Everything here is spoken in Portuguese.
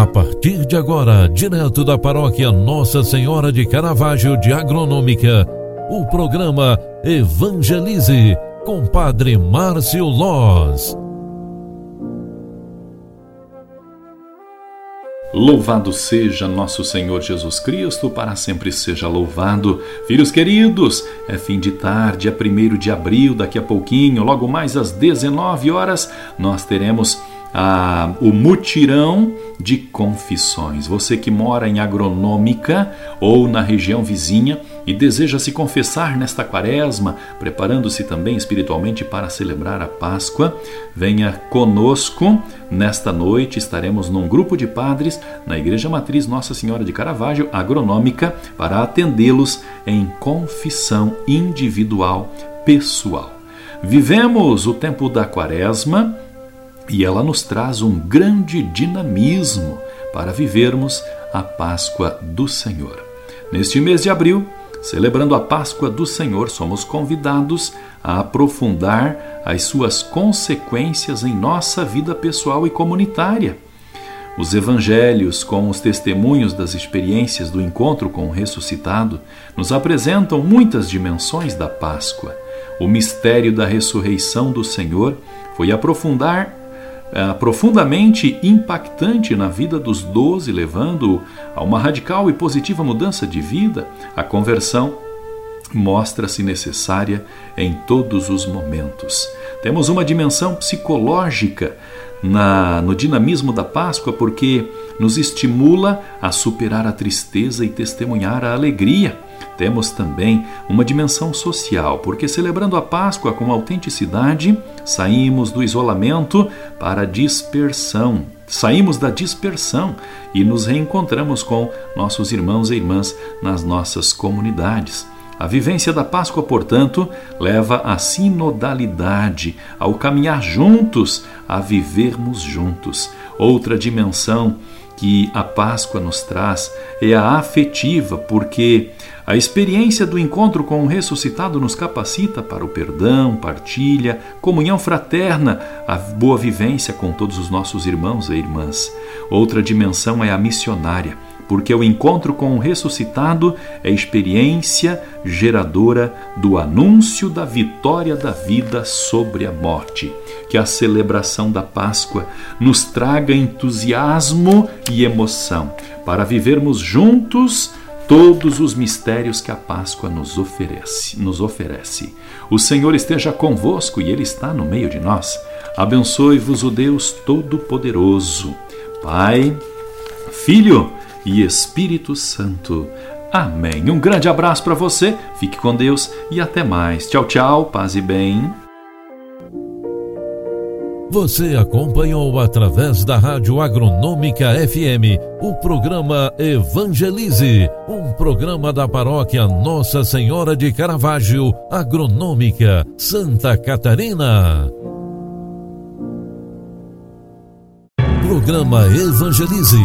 A partir de agora, direto da paróquia Nossa Senhora de Caravaggio de Agronômica, o programa Evangelize com Padre Márcio Lóz. Louvado seja nosso Senhor Jesus Cristo, para sempre seja louvado. Filhos queridos, é fim de tarde, é 1º de abril, daqui a pouquinho, logo mais às 19 horas, nós teremos o mutirão de confissões. Você que mora em Agronômica ou na região vizinha e deseja se confessar nesta quaresma, preparando-se também espiritualmente para celebrar a Páscoa, venha conosco. Nesta noite estaremos num grupo de padres na Igreja Matriz Nossa Senhora de Caravaggio, Agronômica, para atendê-los em confissão individual, pessoal. Vivemos o tempo da quaresma e ela nos traz um grande dinamismo para vivermos a Páscoa do Senhor. Neste mês de abril, celebrando a Páscoa do Senhor, somos convidados a aprofundar as suas consequências em nossa vida pessoal e comunitária. Os evangelhos, com os testemunhos das experiências do encontro com o ressuscitado, nos apresentam muitas dimensões da Páscoa. O mistério da ressurreição do Senhor foi profundamente impactante na vida dos 12, levando a uma radical e positiva mudança de vida. A conversão mostra-se necessária em todos os momentos. Temos uma dimensão psicológica no dinamismo da Páscoa, porque nos estimula a superar a tristeza e testemunhar a alegria. Temos também uma dimensão social, porque celebrando a Páscoa com autenticidade, saímos do isolamento para a dispersão. Saímos da dispersão e nos reencontramos com nossos irmãos e irmãs nas nossas comunidades. A vivência da Páscoa, portanto, leva à sinodalidade, ao caminhar juntos, a vivermos juntos. Outra dimensão que a Páscoa nos traz é a afetiva, porque a experiência do encontro com o ressuscitado nos capacita para o perdão, partilha, comunhão fraterna, a boa vivência com todos os nossos irmãos e irmãs. Outra dimensão é a missionária, porque o encontro com o ressuscitado é experiência geradora do anúncio da vitória da vida sobre a morte. Que a celebração da Páscoa nos traga entusiasmo e emoção para vivermos juntos todos os mistérios que a Páscoa nos oferece. O Senhor esteja convosco e Ele está no meio de nós. Abençoe-vos o Deus Todo-Poderoso, Pai, Filho e Espírito Santo. Amém. Um grande abraço para você, fique com Deus e até mais. Tchau, tchau, paz e bem. Você acompanhou através da Rádio Agronômica FM o programa Evangelize, um programa da paróquia Nossa Senhora de Caravaggio, Agronômica, Santa Catarina. Programa Evangelize.